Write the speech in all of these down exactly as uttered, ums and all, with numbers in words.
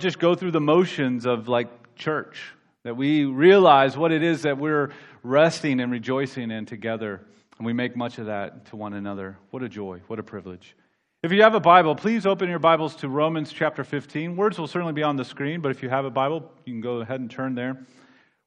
just go through the motions of like church, that we realize what it is that we're resting and rejoicing in together, and we make much of that to one another. What a joy, what a privilege. If you have a Bible, please open your Bibles to Romans chapter fifteen. Words will certainly be on the screen, but if you have a Bible, you can go ahead and turn there.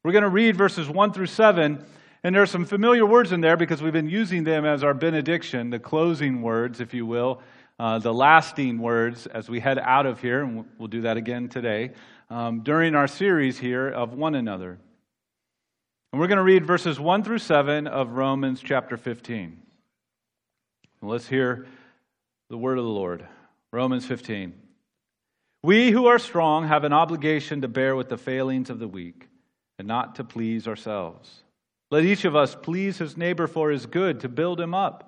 We're going to read verses one through seven, and there are some familiar words in there because we've been using them as our benediction, the closing words, if you will, uh, the lasting words as we head out of here, and we'll do that again today, um, during our series here of one another. And we're going to read verses one through seven of Romans chapter fifteen. Well, let's hear the word of the Lord. Romans fifteen. We who are strong have an obligation to bear with the failings of the weak and not to please ourselves. Let each of us please his neighbor for his good, to build him up.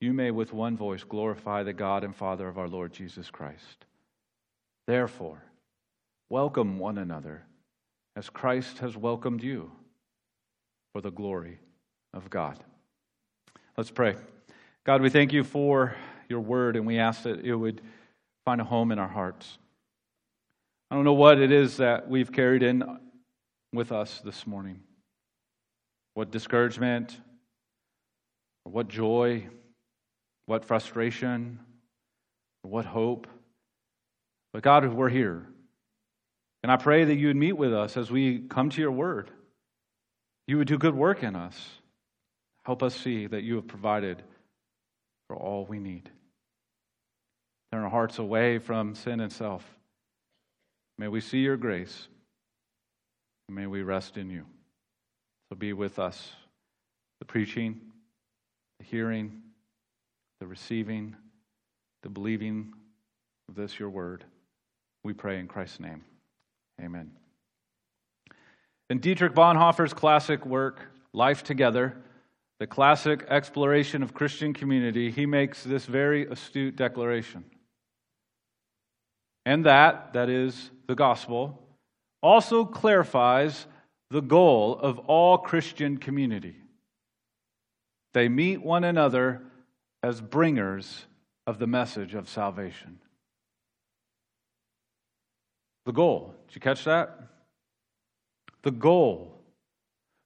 you may with one voice glorify the God and Father of our Lord Jesus Christ. Therefore, welcome one another as Christ has welcomed you for the glory of God. Let's pray. God, we thank you for your word, and we ask that it would find a home in our hearts. I don't know what it is that we've carried in with us this morning. What discouragement, or what joy, what frustration, or what hope. But God, we're here. And I pray that you would meet with us as we come to your word. You would do good work in us. Help us see that you have provided for all we need. Turn our hearts away from sin and self. May we see your grace. And may we rest in you. So be with us, the preaching, the hearing, the receiving, the believing of this, your word. We pray in Christ's name. Amen. In Dietrich Bonhoeffer's classic work, Life Together, the classic exploration of Christian community, he makes this very astute declaration. And that, that is the gospel, also clarifies the goal of all Christian community. They meet one another as bringers of the message of salvation. The goal. Did you catch that? The goal.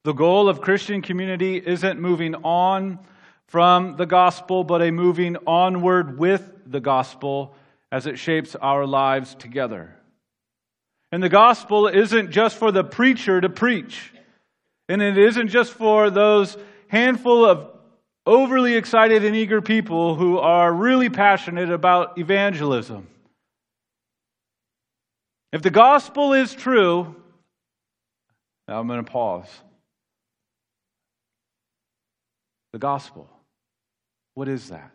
The goal of Christian community isn't moving on from the gospel, but a moving onward with the gospel as it shapes our lives together. And the gospel isn't just for the preacher to preach. And it isn't just for those handful of overly excited and eager people who are really passionate about evangelism. If the gospel is true, now I'm going to pause. The gospel, what is that?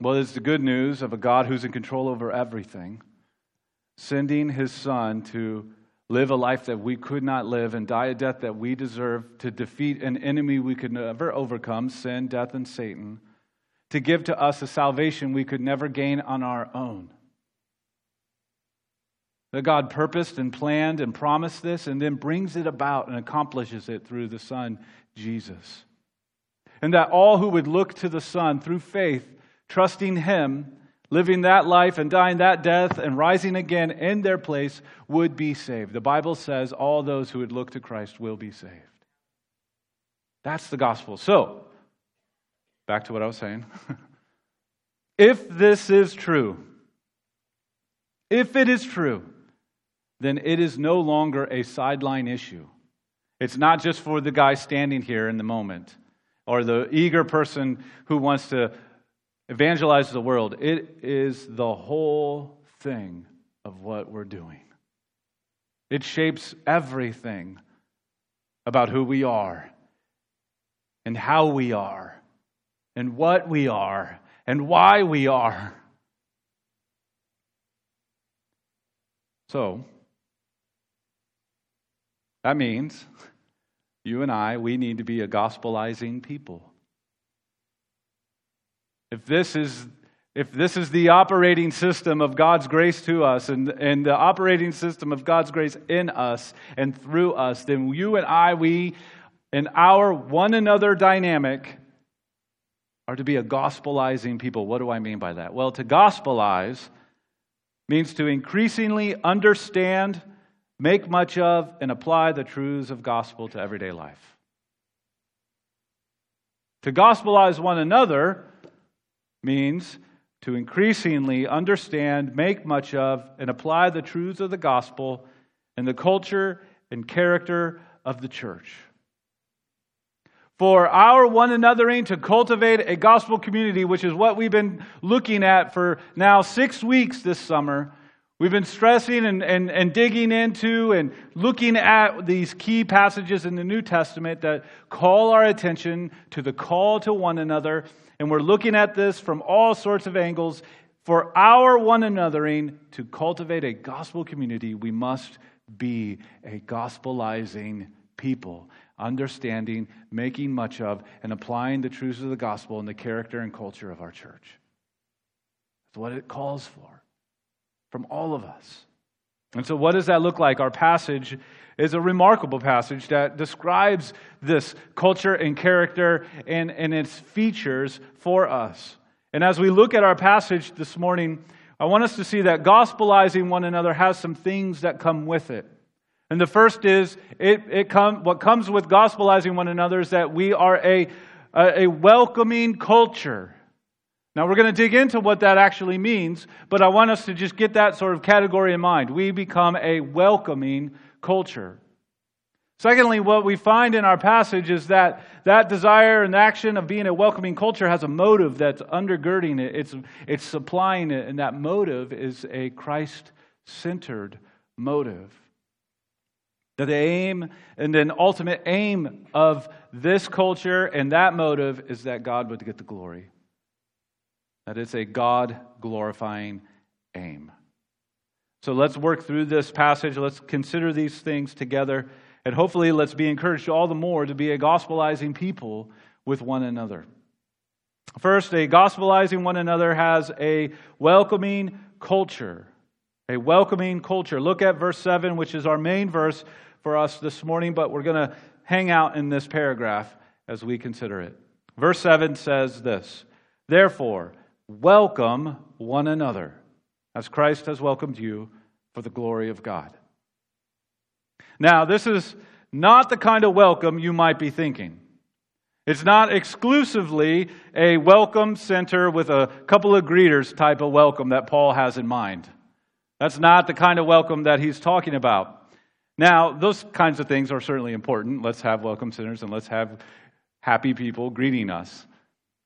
Well, it's the good news of a God who's in control over everything, sending his son to live a life that we could not live and die a death that we deserve, to defeat an enemy we could never overcome, sin, death, and Satan, to give to us a salvation we could never gain on our own. That God purposed and planned and promised this and then brings it about and accomplishes it through the Son, Jesus. And that all who would look to the Son through faith, trusting him, living that life and dying that death and rising again in their place would be saved. The Bible says all those who would look to Christ will be saved. That's the gospel. So, back to what I was saying. If this is true, if it is true, then it is no longer a sideline issue. It's not just for the guy standing here in the moment or the eager person who wants to evangelize the world. It is the whole thing of what we're doing. It shapes everything about who we are and how we are and what we are and why we are. So, that means you and I, we need to be a gospelizing people. If this is if this is the operating system of God's grace to us and, and the operating system of God's grace in us and through us, then you and I, we, in our one another dynamic, are to be a gospelizing people. What do I mean by that? Well, to gospelize means to increasingly understand, make much of, and apply the truths of gospel to everyday life. To gospelize one another means to increasingly understand, make much of, and apply the truths of the gospel in the culture and character of the church. For our one anothering to cultivate a gospel community, which is what we've been looking at for now six weeks this summer, we've been stressing and, and, and digging into and looking at these key passages in the New Testament that call our attention to the call to one another. And we're looking at this from all sorts of angles. For our one anothering to cultivate a gospel community, we must be a gospelizing people, understanding, making much of, and applying the truths of the gospel in the character and culture of our church. That's what it calls for from all of us. And so what does that look like? Our passage is a remarkable passage that describes this culture and character and, and its features for us. And as we look at our passage this morning, I want us to see that gospelizing one another has some things that come with it. And the first is, it, it come, what comes with gospelizing one another is that we are a, a, a welcoming culture. Now, we're going to dig into what that actually means, but I want us to just get that sort of category in mind. We become a welcoming culture. Secondly, what we find in our passage is that that desire and action of being a welcoming culture has a motive that's undergirding it. It's, it's supplying it, and that motive is a Christ-centered motive. That the aim and then ultimate aim of this culture and that motive is that God would get the glory. That it's a God-glorifying aim. So let's work through this passage. Let's consider these things together. And hopefully let's be encouraged all the more to be a gospelizing people with one another. First, a gospelizing one another has a welcoming culture. A welcoming culture. Look at verse seven, which is our main verse for us this morning, but we're going to hang out in this paragraph as we consider it. Verse seven says this, "Therefore, welcome one another, as Christ has welcomed you for the glory of God." Now, this is not the kind of welcome you might be thinking. It's not exclusively a welcome center with a couple of greeters type of welcome that Paul has in mind. That's not the kind of welcome that he's talking about. Now, those kinds of things are certainly important. Let's have welcome centers and let's have happy people greeting us.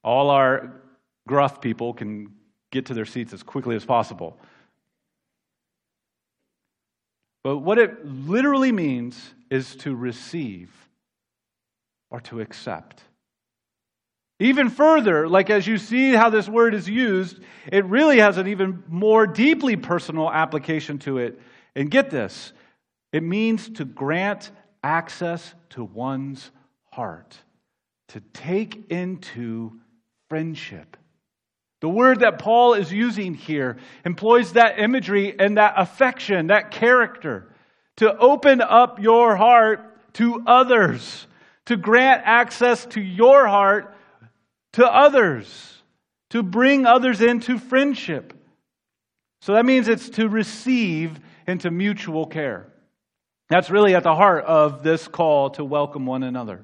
All our gruff people can get to their seats as quickly as possible. But what it literally means is to receive or to accept. Even further, like as you see how this word is used, it really has an even more deeply personal application to it. And get this, it means to grant access to one's heart, to take into friendship. The word that Paul is using here employs that imagery and that affection, that character, to open up your heart to others, to grant access to your heart to others, to bring others into friendship. So that means it's to receive into mutual care. That's really at the heart of this call to welcome one another.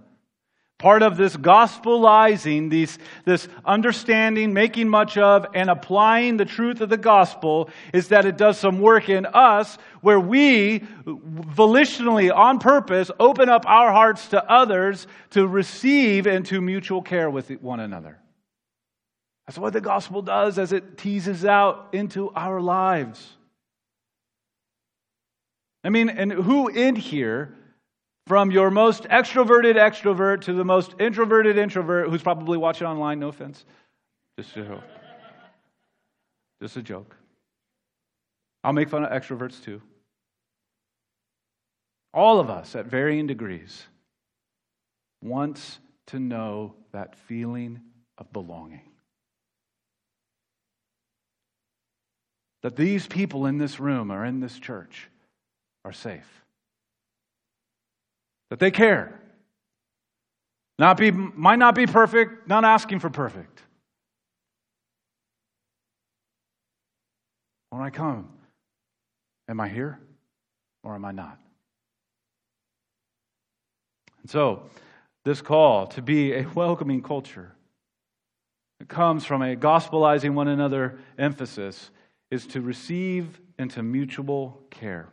Part of this gospelizing, these, this understanding, making much of, and applying the truth of the gospel is that it does some work in us where we volitionally, on purpose, open up our hearts to others to receive and to mutual care with one another. That's what the gospel does as it teases out into our lives. I mean, and who in here, from your most extroverted extrovert to the most introverted introvert, who's probably watching online, no offense. Just a joke. Just a joke. I'll make fun of extroverts too. all of us at varying degrees, wants to know that feeling of belonging. That these people in this room or in this church are safe. That they care. Not be, might not be perfect, not asking for perfect. When I come, am I here or am I not? And so, this call to be a welcoming culture, it comes from a gospelizing one another emphasis, is to receive and to mutual care.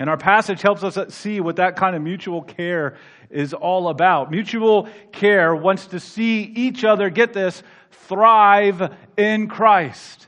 And our passage helps us see what that kind of mutual care is all about. Mutual care wants to see each other, get this, thrive in Christ.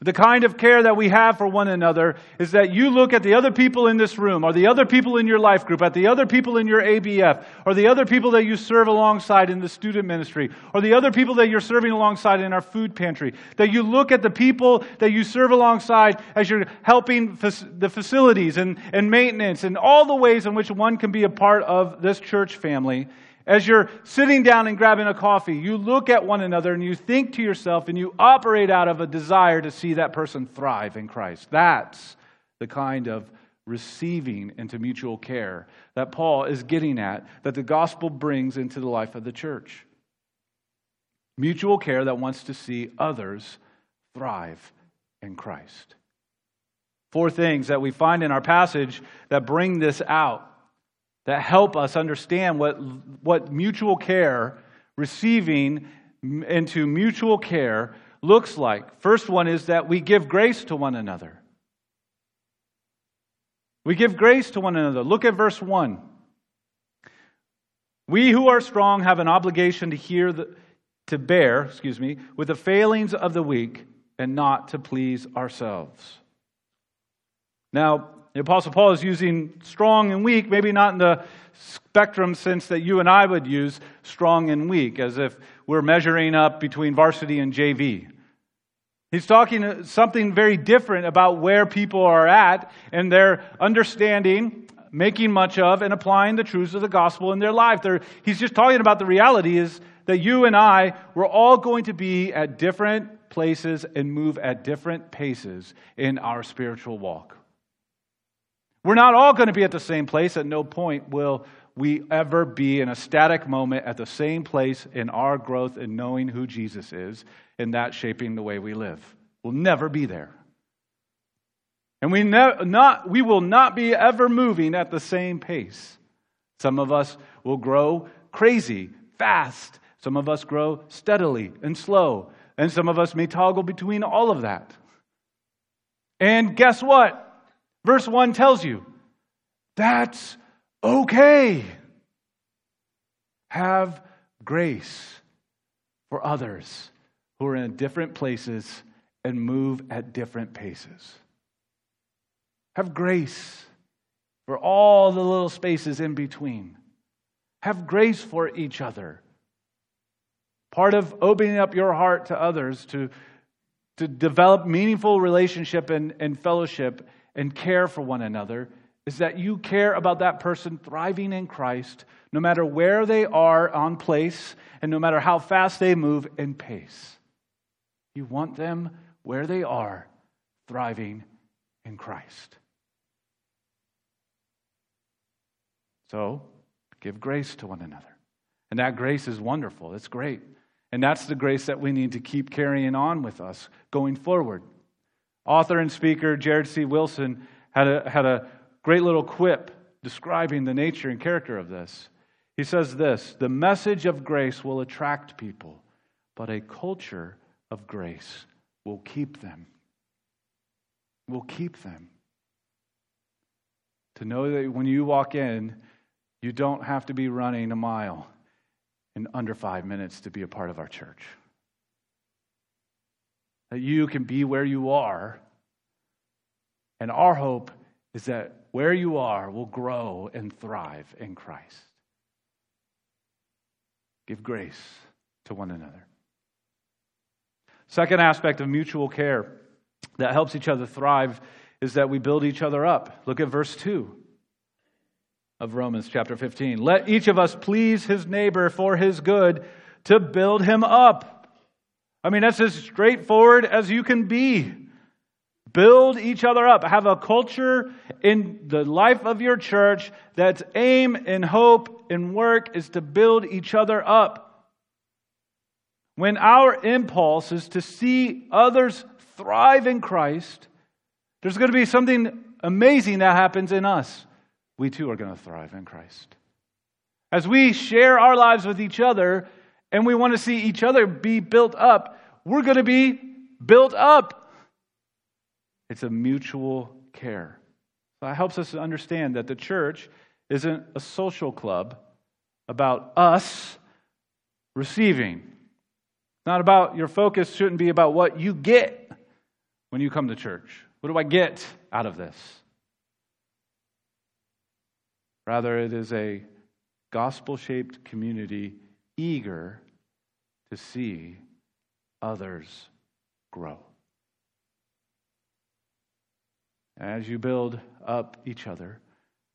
The kind of care that we have for one another is that you look at the other people in this room, or the other people in your life group, at the other people in your A B F, or the other people that you serve alongside in the student ministry, or the other people that you're serving alongside in our food pantry, that you look at the people that you serve alongside as you're helping the facilities and, and maintenance and all the ways in which one can be a part of this church family. As you're sitting down and grabbing a coffee, you look at one another and you think to yourself and you operate out of a desire to see that person thrive in Christ. That's the kind of receiving into mutual care that Paul is getting at, that the gospel brings into the life of the church. Mutual care that wants to see others thrive in Christ. Four things that we find in our passage that bring this out, that help us understand what, what mutual care, receiving into mutual care, looks like. First one is that we give grace to one another. We give grace to one another. Look at verse one. We who are strong have an obligation to hear, the, to bear, excuse me, with the failings of the weak and not to please ourselves. Now, the Apostle Paul is using strong and weak, maybe not in the spectrum sense that you and I would use strong and weak, as if we're measuring up between varsity and J V. He's talking something very different about where people are at and their understanding, making much of, and applying the truths of the gospel in their life. They're, he's just talking about the reality is that you and I, we're all going to be at different places and move at different paces in our spiritual walk. We're not all going to be at the same place. At no point will we ever be in a static moment at the same place in our growth and knowing who Jesus is and that shaping the way we live. We'll never be there. And we, ne- not, we will not be ever moving at the same pace. Some of us will grow crazy, fast. Some of us grow steadily and slow. And some of us may toggle between all of that. And guess what? Verse one tells you, that's okay. Have grace for others who are in different places and move at different paces. Have grace for all the little spaces in between. Have grace for each other. Part of opening up your heart to others to, to develop meaningful relationship and, and fellowship and care for one another is that you care about that person thriving in Christ, no matter where they are on place and no matter how fast they move in pace. You want them where they are, thriving in Christ. So, give grace to one another. And that grace is wonderful. It's great. And that's the grace that we need to keep carrying on with us going forward. Author and speaker Jared C. Wilson had a, had a great little quip describing the nature and character of this. He says this, "The message of grace will attract people, but a culture of grace will keep them." Will keep them. To know that when you walk in, you don't have to be running a mile in under five minutes to be a part of our church. That you can be where you are. And our hope is that where you are will grow and thrive in Christ. Give grace to one another. Second aspect of mutual care that helps each other thrive is that we build each other up. Look at verse two. of Romans chapter fifteen. Let each of us please his neighbor for his good to build him up. I mean, that's as straightforward as you can be. Build each other up. Have a culture in the life of your church that's aim and hope and work is to build each other up. When our impulse is to see others thrive in Christ, there's going to be something amazing that happens in us. We too are going to thrive in Christ. As we share our lives with each other and we want to see each other be built up, we're going to be built up. It's a mutual care. That helps us to understand that the church isn't a social club about us receiving. Not about your focus shouldn't be about what you get when you come to church. What do I get out of this? Rather, it is a gospel-shaped community eager to see others grow. As you build up each other,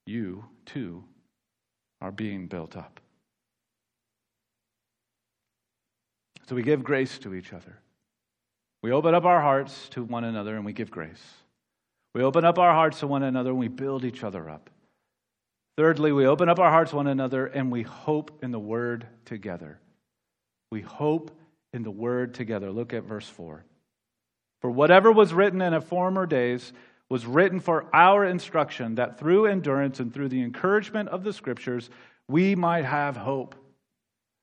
you too are being built up. So we give grace to each other. We open up our hearts to one another and we give grace. We open up our hearts to one another and we build each other up. Thirdly, we open up our hearts to one another and we hope in the Word together. We hope in the Word together. Look at verse four. For whatever was written in a former days was written for our instruction, that through endurance and through the encouragement of the Scriptures, we might have hope.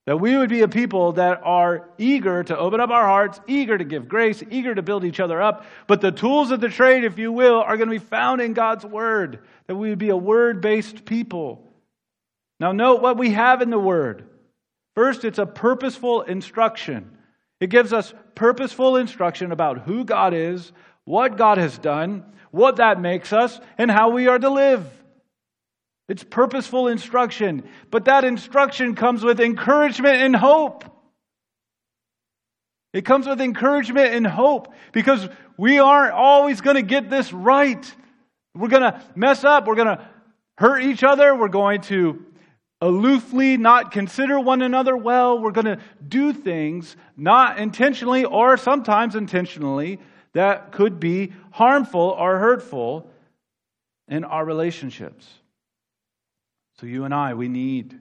That we would be a people that are eager to open up our hearts, eager to give grace, eager to build each other up. But the tools of the trade, if you will, are going to be found in God's Word. That we would be a Word-based people. Now note what we have in the Word. First, it's a purposeful instruction. It gives us purposeful instruction about who God is, what God has done, what that makes us, and how we are to live. It's purposeful instruction, but that instruction comes with encouragement and hope. It comes with encouragement and hope because we aren't always going to get this right. We're going to mess up. We're going to hurt each other. We're going to aloofly not consider one another well. We're going to do things not intentionally or sometimes intentionally that could be harmful or hurtful in our relationships. So you and I, we need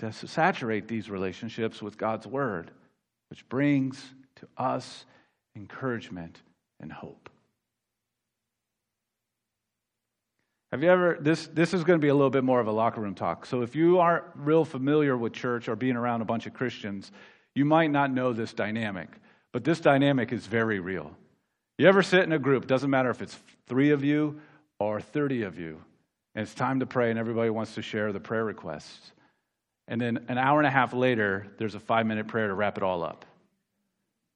to saturate these relationships with God's Word, which brings to us encouragement and hope. Have you ever, this, this is going to be a little bit more of a locker room talk. So if you aren't real familiar with church or being around a bunch of Christians, you might not know this dynamic. But this dynamic is very real. You ever sit in a group, doesn't matter if it's three of you or thirty of you, and it's time to pray, and everybody wants to share the prayer requests. And then an hour and a half later, there's a five-minute prayer to wrap it all up.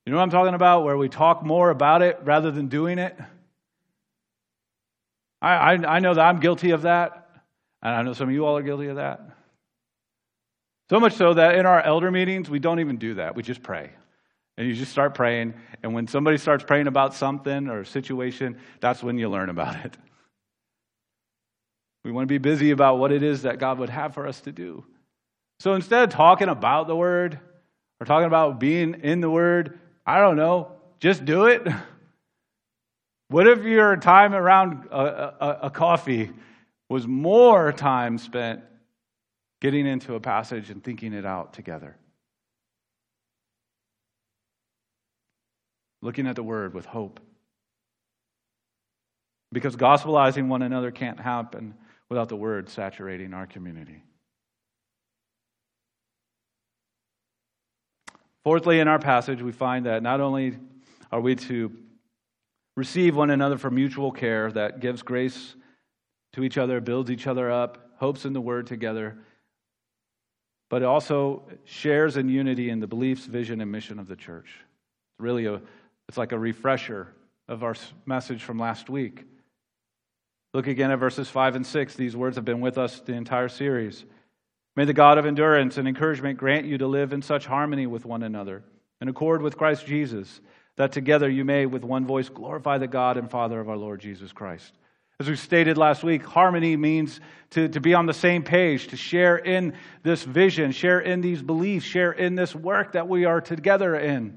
You know what I'm talking about? Where we talk more about it rather than doing it. I, I, I know that I'm guilty of that, and I know some of you all are guilty of that. So much so that in our elder meetings, we don't even do that. We just pray. And you just start praying, and when somebody starts praying about something or a situation, that's when you learn about it. We want to be busy about what it is that God would have for us to do. So instead of talking about the Word or talking about being in the Word, I don't know, just do it. What if your time around a, a, a coffee was more time spent getting into a passage and thinking it out together? Looking at the Word with hope. Because gospelizing one another can't happen without the Word saturating our community. Fourthly, in our passage, we find that not only are we to receive one another for mutual care that gives grace to each other, builds each other up, hopes in the Word together, but it also shares in unity in the beliefs, vision, and mission of the church. It's really a, it's like a refresher of our message from last week. Look again at verses five and six. These words have been with us the entire series. May the God of endurance and encouragement grant you to live in such harmony with one another, in accord with Christ Jesus, that together you may with one voice glorify the God and Father of our Lord Jesus Christ. As we stated last week, harmony means to, to be on the same page, to share in this vision, share in these beliefs, share in this work that we are together in.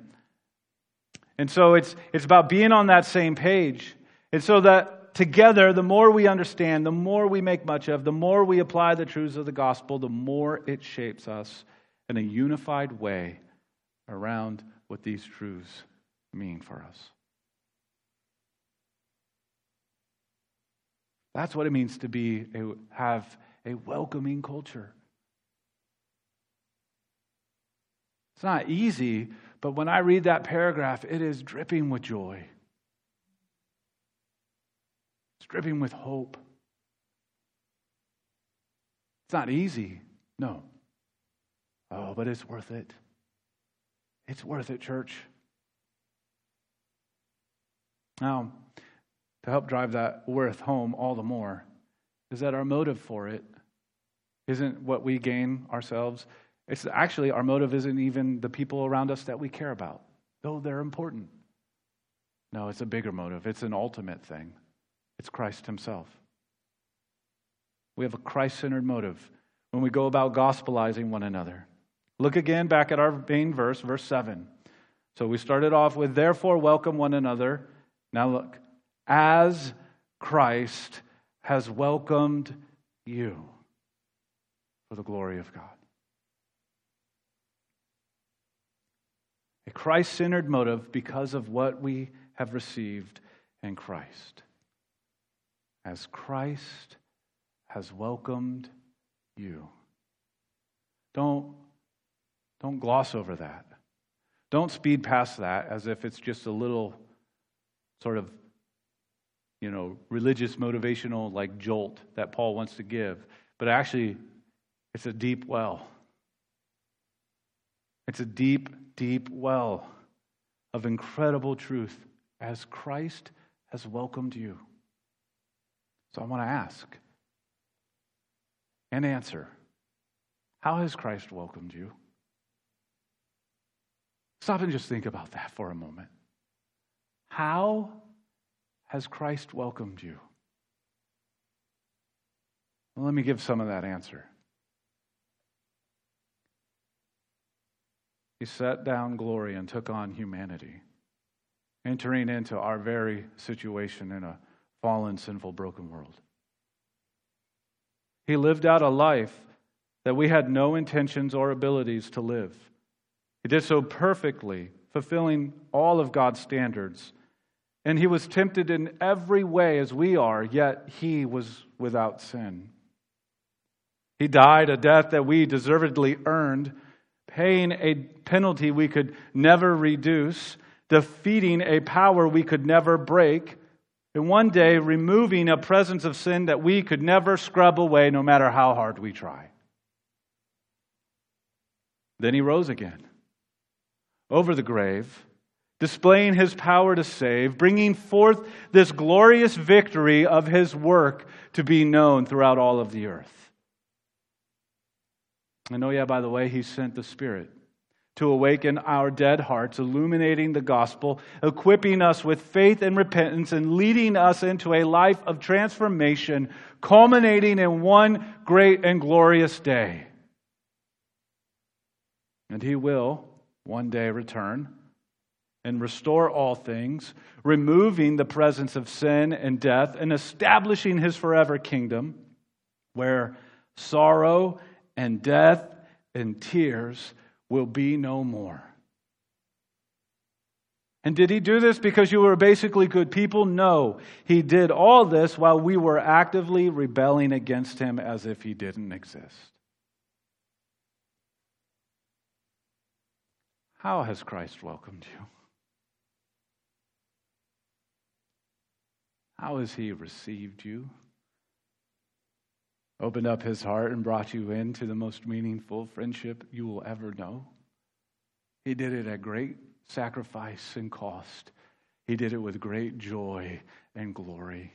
And so it's it's about being on that same page. And so that together, the more we understand, the more we make much of, the more we apply the truths of the gospel, the more it shapes us in a unified way around what these truths mean for us. That's what it means to be a, have a welcoming culture. It's not easy, but when I read that paragraph, it is dripping with joy. It's dripping with hope. It's not easy, no. Oh, but it's worth it. It's worth it, church. Now, to help drive that worth home all the more is that our motive for it isn't what we gain ourselves. It's actually our motive isn't even the people around us that we care about, though they're important. No, it's a bigger motive. It's an ultimate thing. It's Christ himself. We have a Christ-centered motive when we go about gospelizing one another. Look again back at our main verse, verse seven. So we started off with, therefore welcome one another. Now look. As Christ has welcomed you for the glory of God. A Christ-centered motive because of what we have received in Christ. As Christ has welcomed you. Don't, don't gloss over that. Don't speed past that as if it's just a little sort of, you know, religious, motivational, like jolt that Paul wants to give. But actually, it's a deep well. It's a deep, deep well of incredible truth as Christ has welcomed you. So I want to ask and answer, how has Christ welcomed you? Stop and just think about that for a moment. How has Christ welcomed you? Well, let me give some of that answer. He set down glory and took on humanity, entering into our very situation in a fallen, sinful, broken world. He lived out a life that we had no intentions or abilities to live. He did so perfectly, fulfilling all of God's standards. And he was tempted in every way as we are, yet he was without sin. He died a death that we deservedly earned, paying a penalty we could never reduce, defeating a power we could never break, and one day removing a presence of sin that we could never scrub away no matter how hard we try. Then he rose again over the grave, displaying his power to save, bringing forth this glorious victory of his work to be known throughout all of the earth. And oh yeah, by the way, he sent the Spirit to awaken our dead hearts, illuminating the gospel, equipping us with faith and repentance, and leading us into a life of transformation, culminating in one great and glorious day. And he will one day return and restore all things, removing the presence of sin and death, and establishing his forever kingdom where sorrow and death and tears will be no more. And did he do this because you were basically good people? No. He did all this while we were actively rebelling against him as if he didn't exist. How has Christ welcomed you? How has he received you? Opened up his heart and brought you into the most meaningful friendship you will ever know. He did it at great sacrifice and cost. He did it with great joy and glory.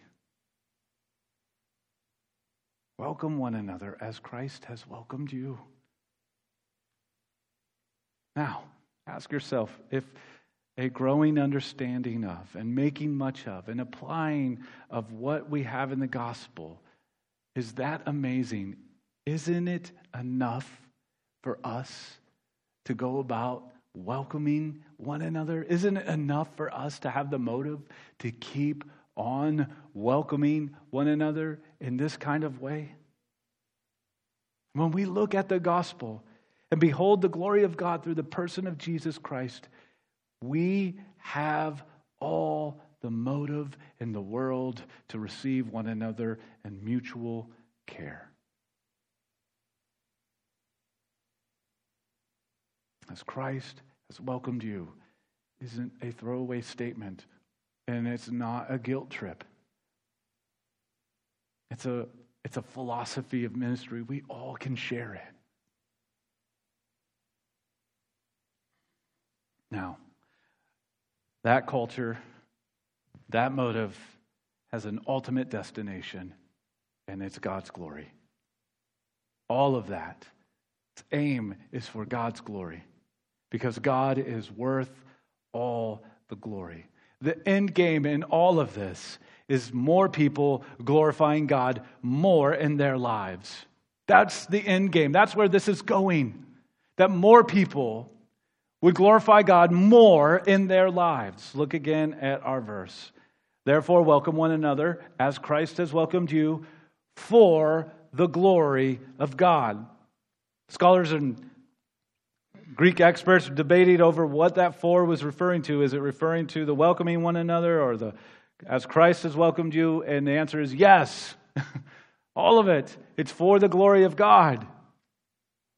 Welcome one another as Christ has welcomed you. Now, ask yourself if a growing understanding of and making much of and applying of what we have in the gospel. Is that amazing? Isn't it enough for us to go about welcoming one another? Isn't it enough for us to have the motive to keep on welcoming one another in this kind of way? When we look at the gospel and behold the glory of God through the person of Jesus Christ, we have all the motive in the world to receive one another in mutual care. As Christ has welcomed you isn't a throwaway statement, and it's not a guilt trip. It's a, it's a philosophy of ministry. We all can share it. Now, that culture, that motive has an ultimate destination, and it's God's glory. All of that, its aim is for God's glory, because God is worth all the glory. The end game in all of this is more people glorifying God more in their lives. That's the end game. That's where this is going, that more people would glorify God more in their lives. Look again at our verse. Therefore, welcome one another as Christ has welcomed you for the glory of God. Scholars and Greek experts debated over what that for was referring to. Is it referring to the welcoming one another or the as Christ has welcomed you? And the answer is yes. All of it. It's for the glory of God.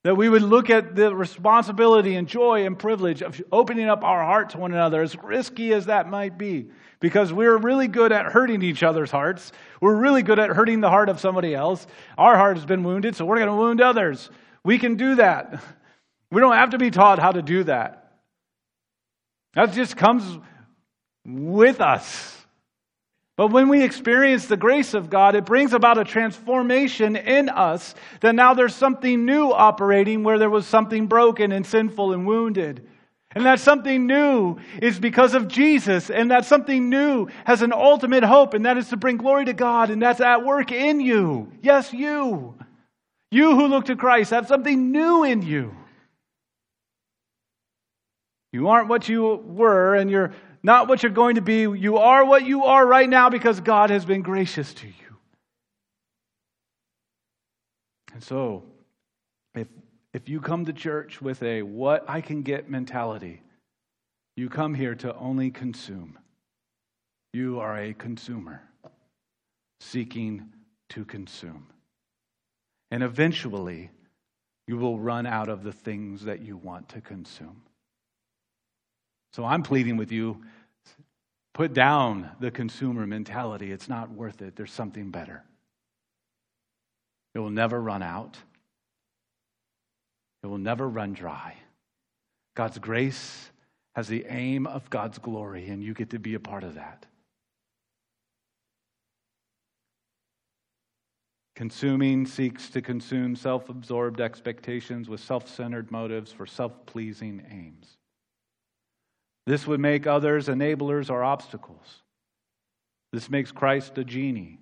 That we would look at the responsibility and joy and privilege of opening up our heart to one another, as risky as that might be. Because we're really good at hurting each other's hearts. We're really good at hurting the heart of somebody else. Our heart has been wounded, so we're going to wound others. We can do that. We don't have to be taught how to do that. That just comes with us. But when we experience the grace of God, it brings about a transformation in us that now there's something new operating where there was something broken and sinful and wounded. And that something new is because of Jesus. And that something new has an ultimate hope, and that is to bring glory to God. And that's at work in you. Yes, you. You who look to Christ have something new in you. You aren't what you were, and you're not what you're going to be. You are what you are right now because God has been gracious to you. And so, if if you come to church with a what I can get mentality, you come here to only consume. You are a consumer seeking to consume. And eventually, you will run out of the things that you want to consume. So I'm pleading with you, put down the consumer mentality. It's not worth it. There's something better. It will never run out. It will never run dry. God's grace has the aim of God's glory, and you get to be a part of that. Consuming seeks to consume self-absorbed expectations with self-centered motives for self-pleasing aims. This would make others enablers or obstacles. This makes Christ a genie.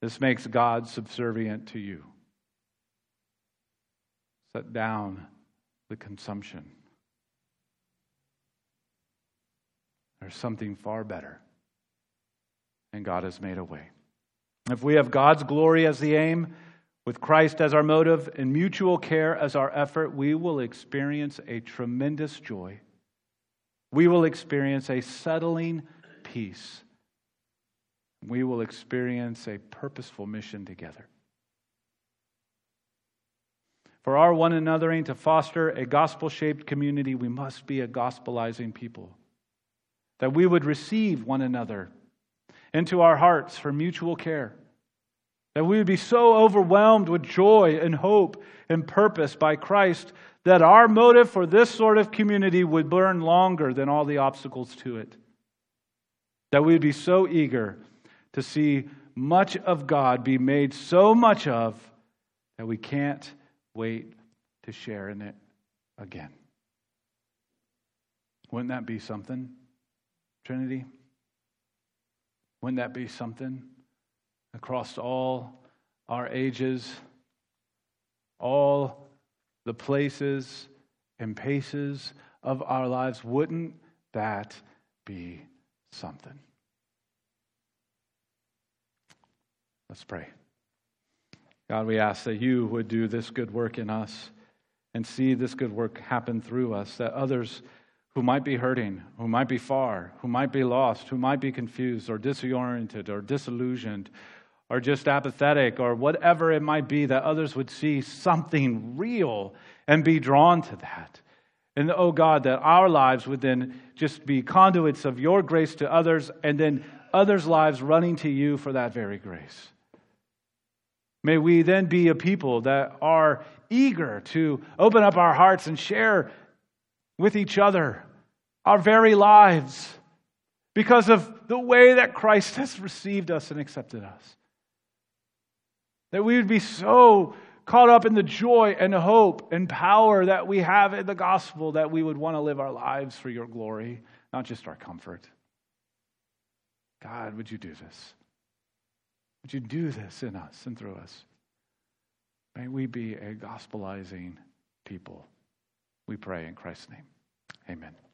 This makes God subservient to you. Set down the consumption. There's something far better, and God has made a way. If we have God's glory as the aim, with Christ as our motive, and mutual care as our effort, we will experience a tremendous joy. We will experience a settling peace. We will experience a purposeful mission together. For our one anothering to foster a gospel-shaped community, we must be a gospelizing people. That we would receive one another into our hearts for mutual care. That we would be so overwhelmed with joy and hope and purpose by Christ that our motive for this sort of community would burn longer than all the obstacles to it. That we would be so eager to see much of God be made so much of that we can't wait to share in it again. Wouldn't that be something, Trinity? Wouldn't that be something? Across all our ages, all the places and paces of our lives, wouldn't that be something? Let's pray. God, we ask that you would do this good work in us and see this good work happen through us, that others who might be hurting, who might be far, who might be lost, who might be confused or disoriented or disillusioned or just apathetic or whatever it might be, that others would see something real and be drawn to that. And, oh God, that our lives would then just be conduits of your grace to others, and then others' lives running to you for that very grace. May we then be a people that are eager to open up our hearts and share with each other our very lives because of the way that Christ has received us and accepted us. That we would be so caught up in the joy and hope and power that we have in the gospel that we would want to live our lives for your glory, not just our comfort. God, would you do this? Would you do this in us and through us? May we be a gospelizing people. We pray in Christ's name. Amen.